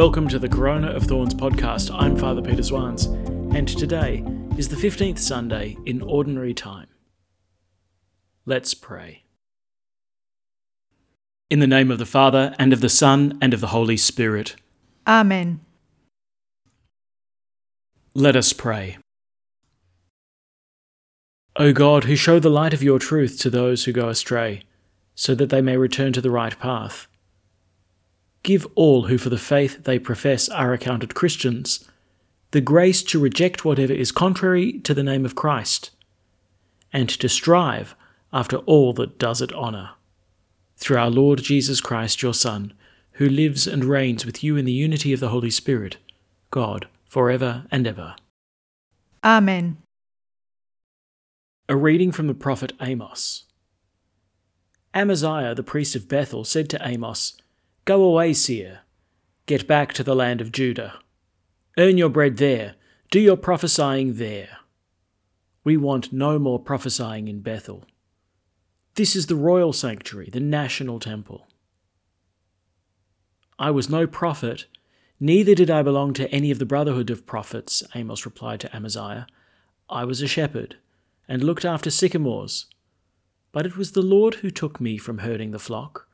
Welcome to the Corona of Thorns podcast. I'm Father Peter Swans, and today is the 15th Sunday in Ordinary Time. Let's pray. In the name of the Father, and of the Son, and of the Holy Spirit. Amen. Let us pray. O God, who show the light of your truth to those who go astray, so that they may return to the right path, give all who for the faith they profess are accounted Christians the grace to reject whatever is contrary to the name of Christ, and to strive after all that does it honour. Through our Lord Jesus Christ, your Son, who lives and reigns with you in the unity of the Holy Spirit, God, for ever and ever. Amen. A reading from the prophet Amos. Amaziah, the priest of Bethel, said to Amos, "Go away, seer. Get back to the land of Judah. Earn your bread there. Do your prophesying there. We want no more prophesying in Bethel. This is the royal sanctuary, the national temple. I was no prophet, neither did I belong to any of the brotherhood of prophets," Amos replied to Amaziah. "I was a shepherd, and looked after sycamores. But it was the Lord who took me from herding the flock,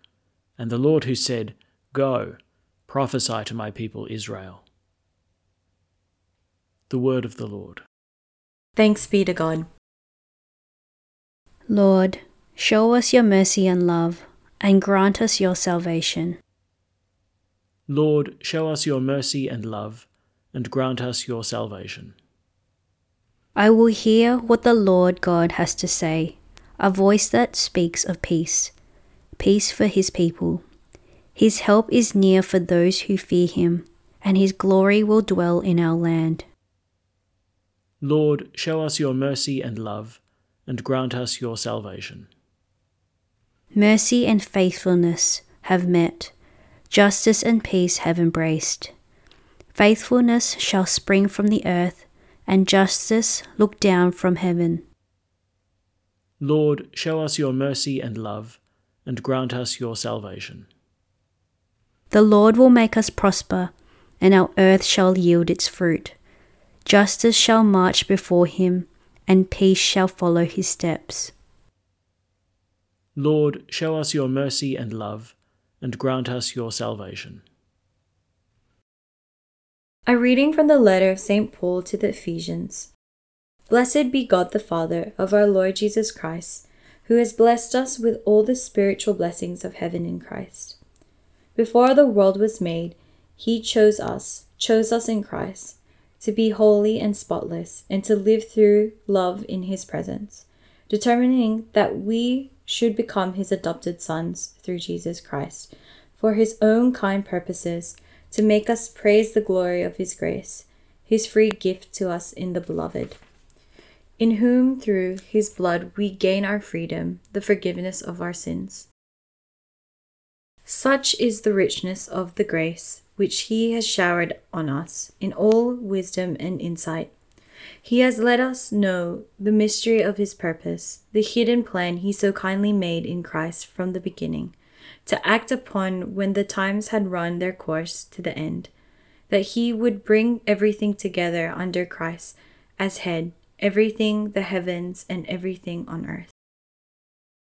and the Lord who said, 'Go, prophesy to my people Israel.'" The word of the Lord. Thanks be to God. Lord, show us your mercy and love, and grant us your salvation. Lord, show us your mercy and love, and grant us your salvation. I will hear what the Lord God has to say, a voice that speaks of peace. Peace for his people. His help is near for those who fear him, and his glory will dwell in our land. Lord, show us your mercy and love, and grant us your salvation. Mercy and faithfulness have met, justice and peace have embraced. Faithfulness shall spring from the earth, and justice look down from heaven. Lord, show us your mercy and love, and grant us your salvation. The Lord will make us prosper, and our earth shall yield its fruit. Justice shall march before him, and peace shall follow his steps. Lord, show us your mercy and love, and grant us your salvation. A reading from the letter of Saint Paul to the Ephesians. Blessed be God the Father of our Lord Jesus Christ, who has blessed us with all the spiritual blessings of heaven in Christ. Before the world was made, he chose us in Christ, to be holy and spotless, and to live through love in his presence, determining that we should become his adopted sons through Jesus Christ, for his own kind purposes, to make us praise the glory of his grace, his free gift to us in the beloved, in whom through his blood we gain our freedom, the forgiveness of our sins. Such is the richness of the grace which he has showered on us in all wisdom and insight. He has let us know the mystery of his purpose, the hidden plan he so kindly made in Christ from the beginning, to act upon when the times had run their course to the end, that he would bring everything together under Christ as head, everything, the heavens and everything on earth.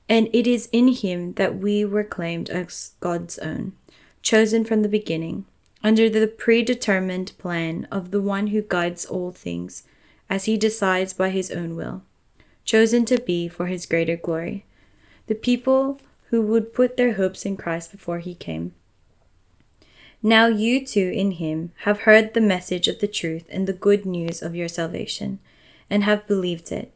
And it is in him that we were claimed as God's own, chosen from the beginning, under the predetermined plan of the one who guides all things, as he decides by his own will, chosen to be for his greater glory, the people who would put their hopes in Christ before he came. Now you too in him have heard the message of the truth and the good news of your salvation, and have believed it.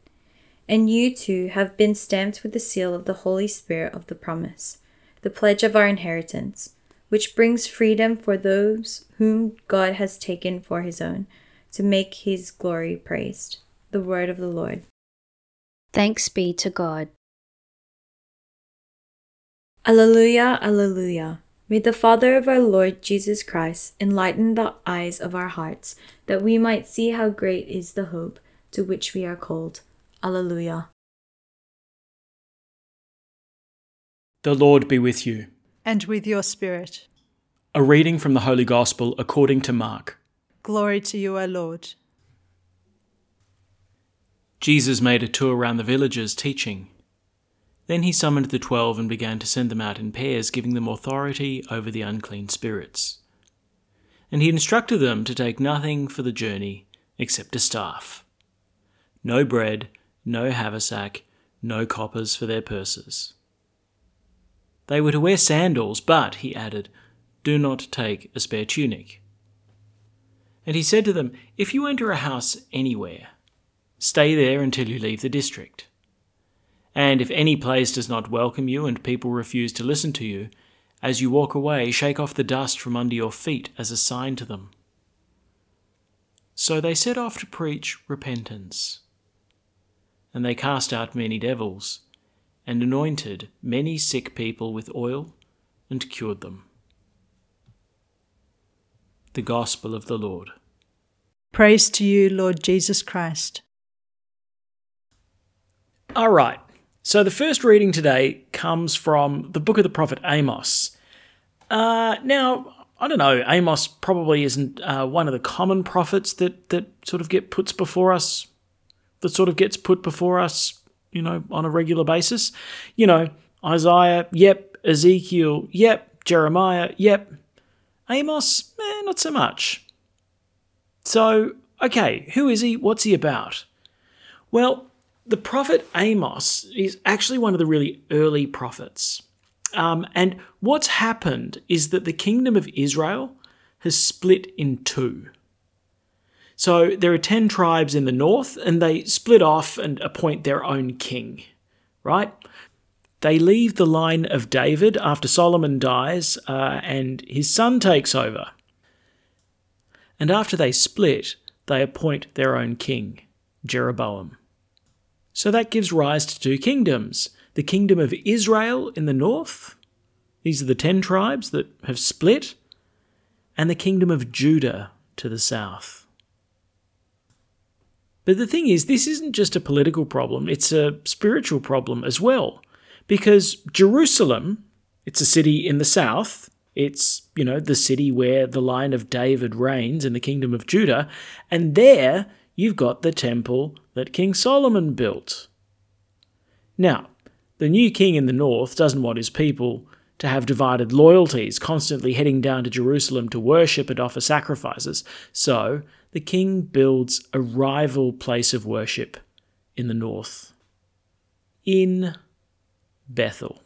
And you too have been stamped with the seal of the Holy Spirit of the promise, the pledge of our inheritance, which brings freedom for those whom God has taken for his own, to make his glory praised. The word of the Lord. Thanks be to God. Alleluia, alleluia. May the Father of our Lord Jesus Christ enlighten the eyes of our hearts, that we might see how great is the hope to which we are called. Alleluia. The Lord be with you. And with your spirit. A reading from the Holy Gospel according to Mark. Glory to you, our Lord. Jesus made a tour around the villages teaching. Then he summoned the 12 and began to send them out in pairs, giving them authority over the unclean spirits. And he instructed them to take nothing for the journey except a staff. No bread, no haversack, no coppers for their purses. They were to wear sandals, but, he added, do not take a spare tunic. And he said to them, if you enter a house anywhere, stay there until you leave the district. And if any place does not welcome you and people refuse to listen to you, as you walk away, shake off the dust from under your feet as a sign to them. So they set off to preach repentance. And they cast out many devils, and anointed many sick people with oil, and cured them. The Gospel of the Lord. Praise to you, Lord Jesus Christ. All right, so the first reading today comes from the book of the prophet Amos. Now, I don't know, Amos probably isn't one of the common prophets that sort of gets put before us, you know, on a regular basis. You know, Isaiah, yep, Ezekiel, yep, Jeremiah, yep. Amos, not so much. So, okay, who is he? What's he about? Well, the prophet Amos is actually one of the really early prophets. And what's happened is that the kingdom of Israel has split in two. So there are 10 tribes in the north, and they split off and appoint their own king, right? They leave the line of David after Solomon dies, and his son takes over. And after they split, they appoint their own king, Jeroboam. So that gives rise to two kingdoms. The kingdom of Israel in the north, these are the 10 tribes that have split, and the kingdom of Judah to the south. But the thing is, this isn't just a political problem, it's a spiritual problem as well. Because Jerusalem, it's a city in the south, it's, you know, the city where the line of David reigns in the kingdom of Judah, and there you've got the temple that King Solomon built. Now, the new king in the north doesn't want his people to have divided loyalties, constantly heading down to Jerusalem to worship and offer sacrifices, so the king builds a rival place of worship in the north. In Bethel.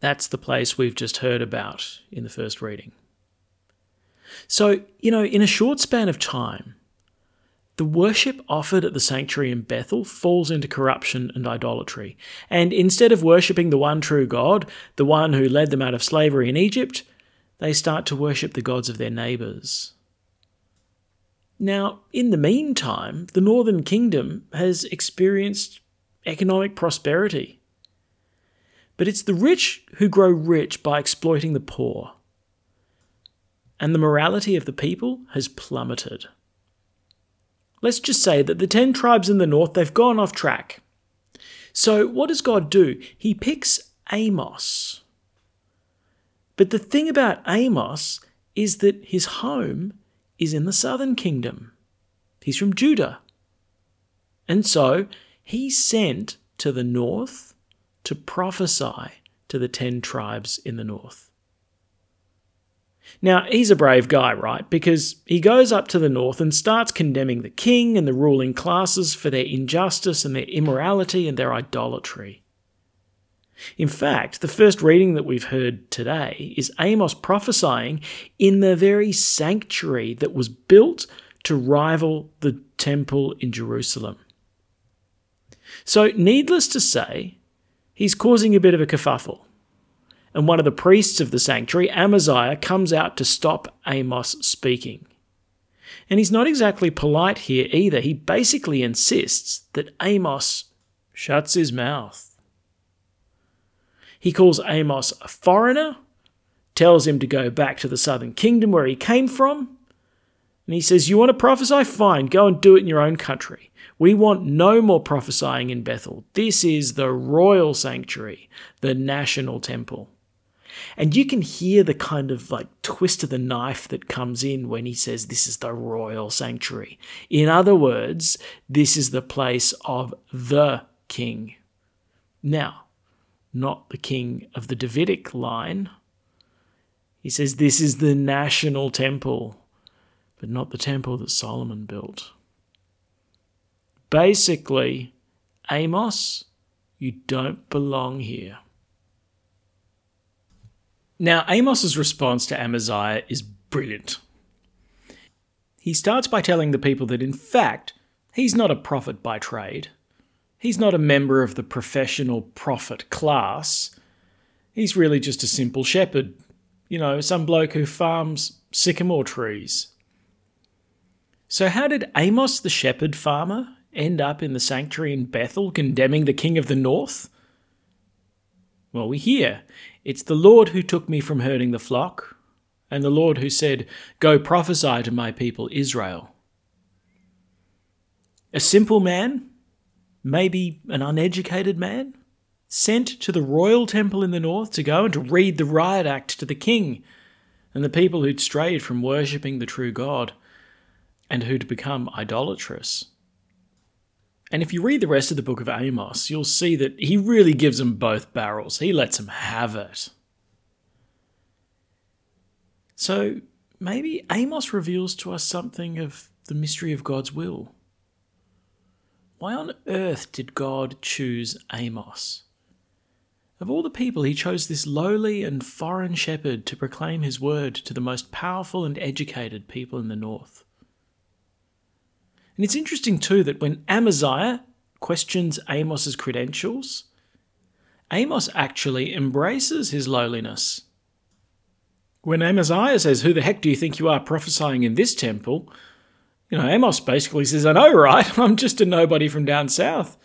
That's the place we've just heard about in the first reading. So, you know, in a short span of time, the worship offered at the sanctuary in Bethel falls into corruption and idolatry. And instead of worshipping the one true God, the one who led them out of slavery in Egypt, they start to worship the gods of their neighbours. Now, in the meantime, the northern kingdom has experienced economic prosperity. But it's the rich who grow rich by exploiting the poor. And the morality of the people has plummeted. Let's just say that the 10 tribes in the north, they've gone off track. So what does God do? He picks Amos. But the thing about Amos is that his home is in the southern kingdom. He's from Judah. And so he's sent to the north to prophesy to the 10 tribes in the north. Now, he's a brave guy, right? Because he goes up to the north and starts condemning the king and the ruling classes for their injustice and their immorality and their idolatry. In fact, the first reading that we've heard today is Amos prophesying in the very sanctuary that was built to rival the temple in Jerusalem. So, needless to say, he's causing a bit of a kerfuffle. And one of the priests of the sanctuary, Amaziah, comes out to stop Amos speaking. And he's not exactly polite here either. He basically insists that Amos shuts his mouth. He calls Amos a foreigner, tells him to go back to the southern kingdom where he came from, and he says, you want to prophesy? Fine, go and do it in your own country. We want no more prophesying in Bethel. This is the royal sanctuary, the national temple. And you can hear the kind of like twist of the knife that comes in when he says this is the royal sanctuary. In other words, this is the place of the king. Now, not the king of the Davidic line. He says this is the national temple, but not the temple that Solomon built. Basically, Amos, you don't belong here. Now, Amos's response to Amaziah is brilliant. He starts by telling the people that, in fact, he's not a prophet by trade. He's not a member of the professional prophet class. He's really just a simple shepherd. You know, some bloke who farms sycamore trees. So how did Amos the shepherd farmer end up in the sanctuary in Bethel condemning the king of the north? Well, we hear, it's the Lord who took me from herding the flock, and the Lord who said, go prophesy to my people Israel. A simple man, maybe an uneducated man, sent to the royal temple in the north to go and to read the riot act to the king and the people who'd strayed from worshipping the true God and who'd become idolatrous. And if you read the rest of the book of Amos, you'll see that he really gives them both barrels. He lets them have it. So maybe Amos reveals to us something of the mystery of God's will. Why on earth did God choose Amos? Of all the people, he chose this lowly and foreign shepherd to proclaim his word to the most powerful and educated people in the north. And it's interesting too that when Amaziah questions Amos's credentials, Amos actually embraces his lowliness. When Amaziah says, who the heck do you think you are prophesying in this temple? You know, Amos basically says, I know, right? I'm just a nobody from down south.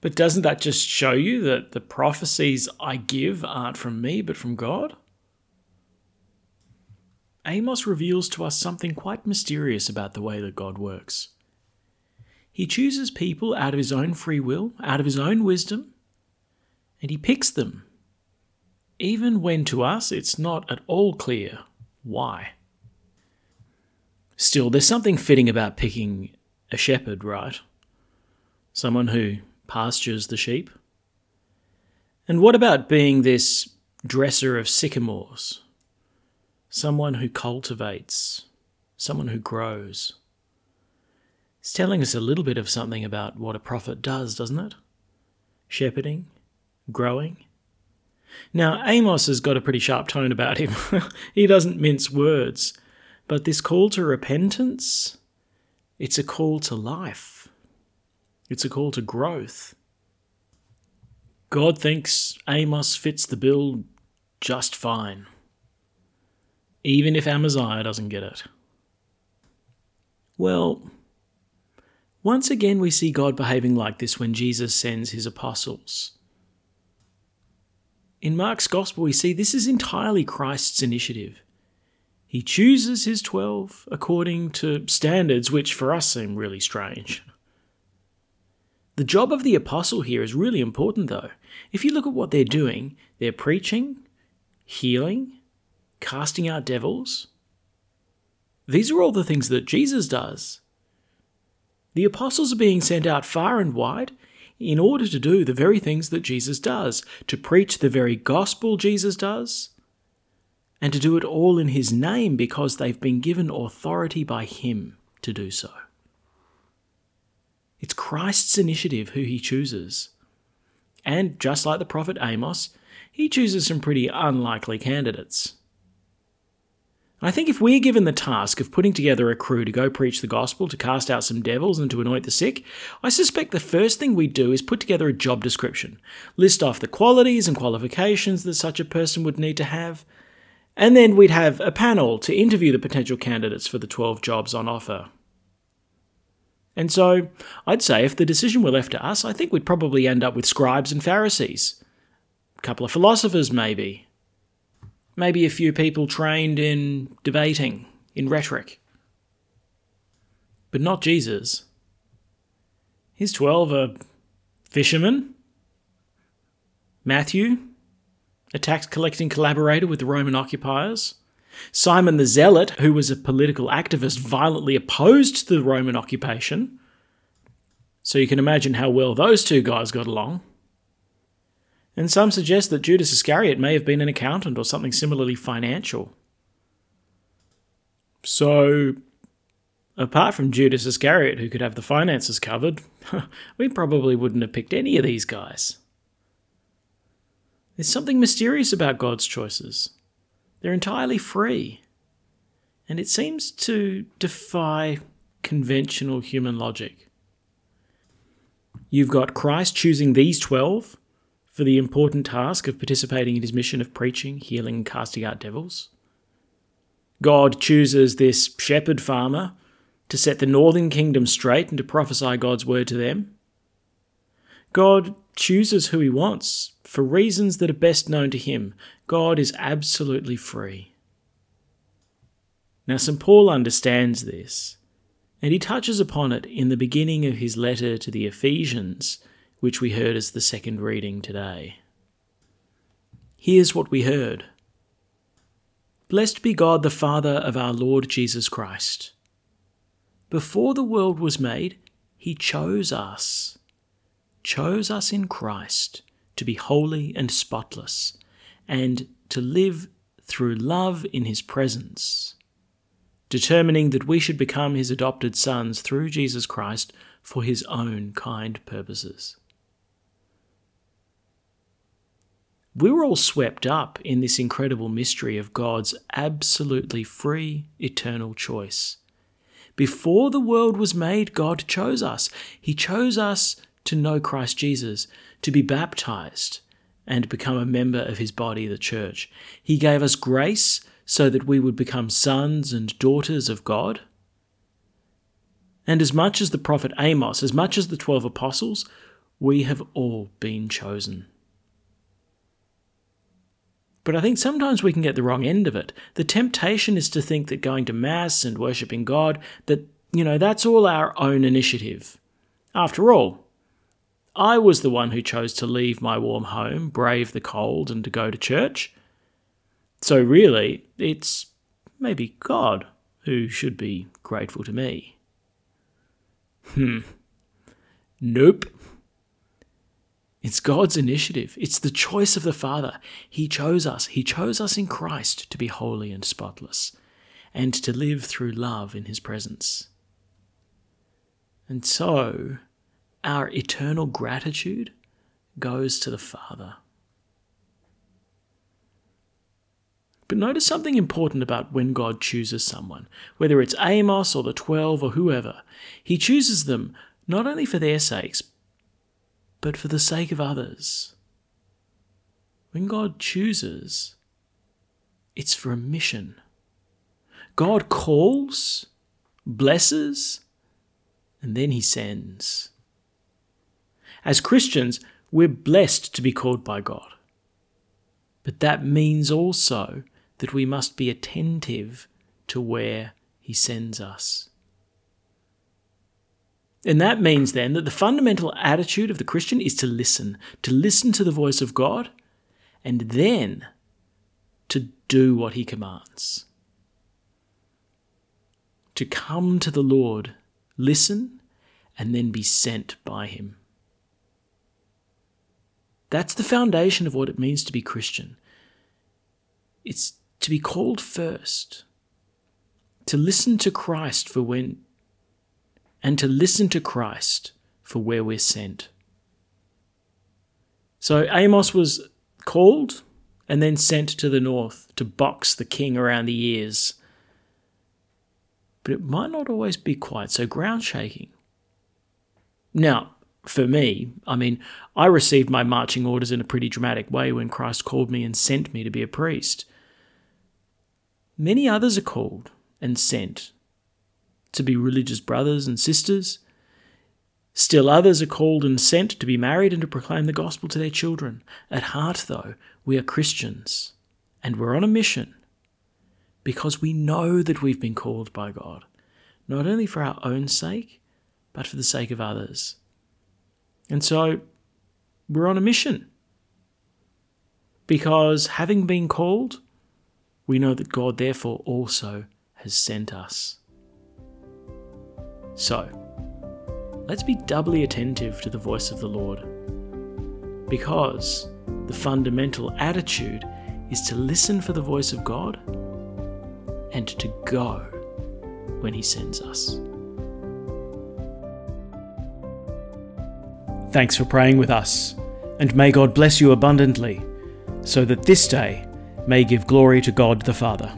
But doesn't that just show you that the prophecies I give aren't from me, but from God? Amos reveals to us something quite mysterious about the way that God works. He chooses people out of his own free will, out of his own wisdom, and he picks them, even when to us it's not at all clear why. Still, there's something fitting about picking a shepherd, right? Someone who pastures the sheep. And what about being this dresser of sycamores? Someone who cultivates, someone who grows. It's telling us a little bit of something about what a prophet does, doesn't it? Shepherding, growing. Now, Amos has got a pretty sharp tone about him. He doesn't mince words. But this call to repentance, it's a call to life. It's a call to growth. God thinks Amos fits the bill just fine, even if Amaziah doesn't get it. Well, once again we see God behaving like this when Jesus sends his apostles. In Mark's gospel we see this is entirely Christ's initiative. He chooses his 12 according to standards which for us seem really strange. The job of the apostle here is really important though. If you look at what they're doing, they're preaching, healing, casting out devils. These are all the things that Jesus does. The apostles are being sent out far and wide in order to do the very things that Jesus does, to preach the very gospel Jesus does, and to do it all in his name because they've been given authority by him to do so. It's Christ's initiative who he chooses. And just like the prophet Amos, he chooses some pretty unlikely candidates. I think if we're given the task of putting together a crew to go preach the gospel, to cast out some devils and to anoint the sick, I suspect the first thing we do is put together a job description, list off the qualities and qualifications that such a person would need to have, and then we'd have a panel to interview the potential candidates for the 12 jobs on offer. And so, I'd say if the decision were left to us, I think we'd probably end up with scribes and Pharisees. A couple of philosophers, maybe. Maybe a few people trained in debating, in rhetoric. But not Jesus. His 12 are fishermen, Matthew, a tax-collecting collaborator with the Roman occupiers. Simon the Zealot, who was a political activist violently opposed to the Roman occupation. So you can imagine how well those two guys got along. And some suggest that Judas Iscariot may have been an accountant or something similarly financial. So, apart from Judas Iscariot, who could have the finances covered, we probably wouldn't have picked any of these guys. There's something mysterious about God's choices. They're entirely free. And it seems to defy conventional human logic. You've got Christ choosing these 12 for the important task of participating in his mission of preaching, healing, and casting out devils. God chooses this shepherd farmer to set the northern kingdom straight and to prophesy God's word to them. God chooses who he wants for reasons that are best known to him. God is absolutely free. Now, St. Paul understands this, and he touches upon it in the beginning of his letter to the Ephesians, which we heard as the second reading today. Here's what we heard. Blessed be God the Father of our Lord Jesus Christ. Before the world was made, he chose us in Christ to be holy and spotless, and to live through love in his presence, determining that we should become his adopted sons through Jesus Christ for his own kind purposes. We were all swept up in this incredible mystery of God's absolutely free, eternal choice. Before the world was made, God chose us. He chose us to know Christ Jesus, to be baptized and become a member of his body, the church. He gave us grace so that we would become sons and daughters of God. And as much as the prophet Amos, as much as the 12 apostles, we have all been chosen. But I think sometimes we can get the wrong end of it. The temptation is to think that going to Mass and worshipping God, that, that's all our own initiative. After all, I was the one who chose to leave my warm home, brave the cold, and to go to church. So really, it's maybe God who should be grateful to me. Nope. It's God's initiative. It's the choice of the Father. He chose us. He chose us in Christ to be holy and spotless, and to live through love in his presence. And so, our eternal gratitude goes to the Father. But notice something important about when God chooses someone, whether it's Amos or the 12 or whoever. He chooses them not only for their sakes, but for the sake of others. When God chooses, it's for a mission. God calls, blesses, and then he sends. As Christians, we're blessed to be called by God. But that means also that we must be attentive to where he sends us. And that means then that the fundamental attitude of the Christian is to listen to the voice of God, and then to do what he commands. To come to the Lord, listen, and then be sent by him. That's the foundation of what it means to be Christian. It's to be called first, to listen to Christ for when, and to listen to Christ for where we're sent. So Amos was called and then sent to the north to box the king around the ears. But it might not always be quite so ground shaking. Now, for me, I received my marching orders in a pretty dramatic way when Christ called me and sent me to be a priest. Many others are called and sent to be religious brothers and sisters. Still others are called and sent to be married and to proclaim the gospel to their children. At heart, though, we are Christians, and we're on a mission because we know that we've been called by God, not only for our own sake, but for the sake of others. And so, we're on a mission. because having been called, we know that God therefore also has sent us. So, let's be doubly attentive to the voice of the Lord, because the fundamental attitude is to listen for the voice of God and to go when He sends us. Thanks for praying with us, and may God bless you abundantly, so that this day may give glory to God the Father.